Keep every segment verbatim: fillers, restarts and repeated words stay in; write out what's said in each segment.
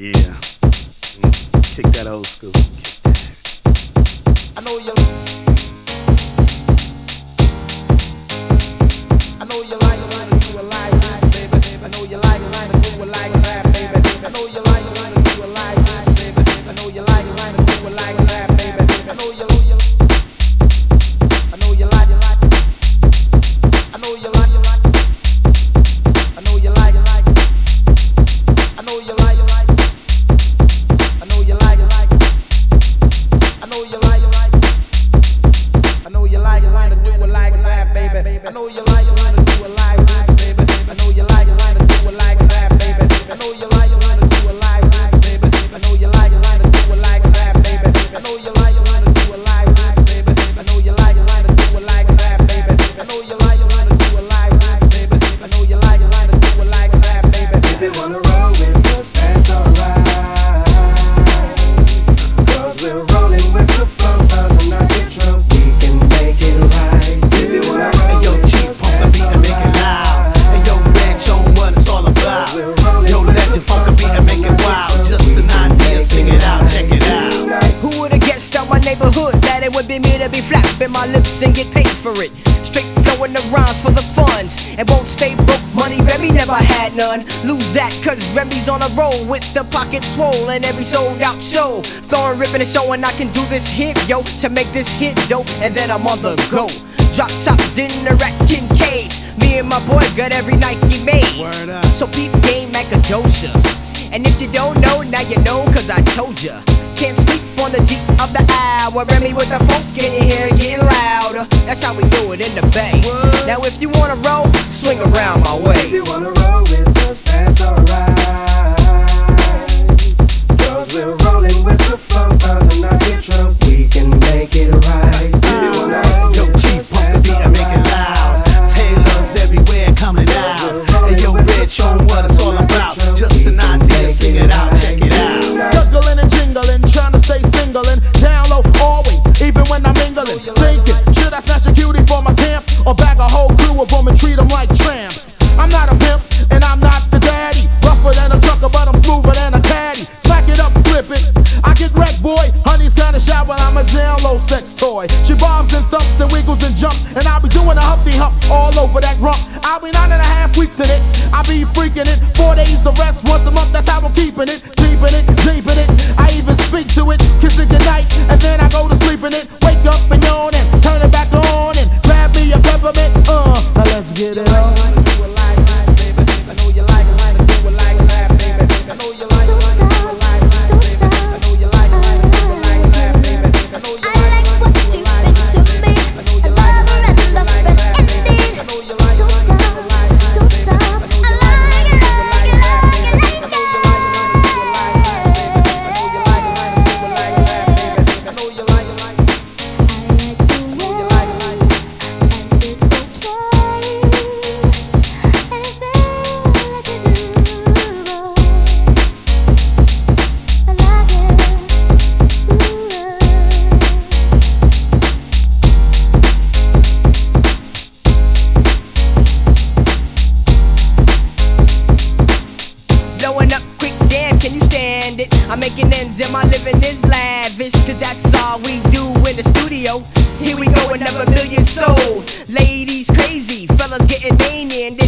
Yeah, mm. Kick that old school. Kick that. I know you. I know you like wanna do a live rap, baby. I know you like wanna do a live rap, baby. I know you like wanna do a live rap, baby. I know you like wanna do a live rap, baby. I know you. I know you like. I know you like. I know you like. I know you like. I know you like it when I do a live rap, baby. I know you like it when I do a live rap, baby. I know you like it when I do a live rap, baby. I know you like it when I do a live rap, baby. I know you like it when I do a live rap, baby. I know you like it when I do a live rap, baby. I know you like it when I do a live rap, baby. I know you like it when I do a live rap, baby. If you wanna roll with us, that's alright. 'Cause we're rolling with the flow, bound to not get drunk. We can make it right. If you wanna. That it would be me to be flapping my lips and get paid for it. Straight throwing the rhymes for the funds and won't stay broke. Money Remy never had none. Lose that 'cause Remy's on a roll with the pocket swole and every sold out show. Throwing, ripping and showing I can do this hit, yo, to make this hit dope. And then I'm on the go. Drop top dinner at Kincaid's. Me and my boy got every Nike made. Word up. So peep game Macadosha. And if you don't know, now you know 'cause I told ya. Can't sleep on the G of the hour. Remy with the funk in your hair getting louder. That's how we do it in the Bay. What? Now if you wanna roll, swing around my way. If you wanna roll with us, that's alright. 'Cause we're rolling with the flow, bound to not get drunk. We can make it right. If you wanna roll yo, with Chief, us, that's the beat and make it loud. Tailors everywhere coming out. And yo, Rich on what it's all about. Just an idea, sing it out, check it out. Juggling and jingling, trying to stay single and down low always, even when I'm mingling. Thinking, should I snatch a cutie for my camp or bag a whole crew of them and treat them like tramps? I'm not a pimp and I'm not the daddy. Rougher than a trucker, but I'm smoother than a caddy. Slack it up, flip it. I get wrecked, boy. Honey's kinda shy when I'm a down low sex toy. She bobs and thumps and wiggles and jumps, and I'll be doing a humpty hump all over that rump. I'll be nine and a half weeks in it. I'll be freaking it. Four days of rest once a month. That's how I'm keeping it. It, deepin' it, I even speak to it, kiss it goodnight, and then I go to sleep in it. Wake up and yawn and turn it back on and grab me a peppermint. Uh, now let's get it on. I know you like it, baby. I know you like it, I know you like it, baby. I know you like it, I know you like it, baby. I know you like it, I know you like it, baby. I know you like it. I like what you think to me. I know you like it, I know you like it, baby. I know you like it.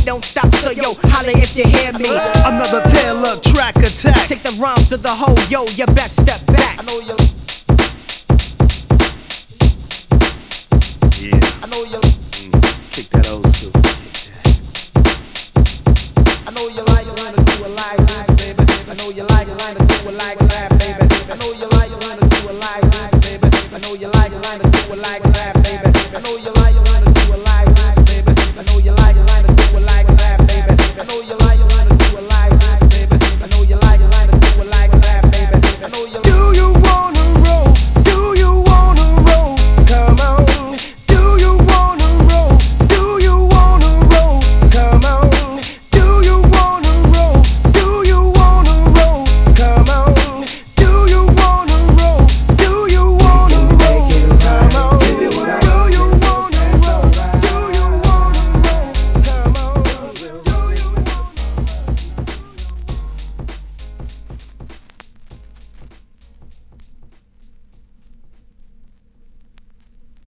Don't stop, don't stop. To the whole, yo, you best step back. I know you. Yeah. I know you. Mm. Kick that old.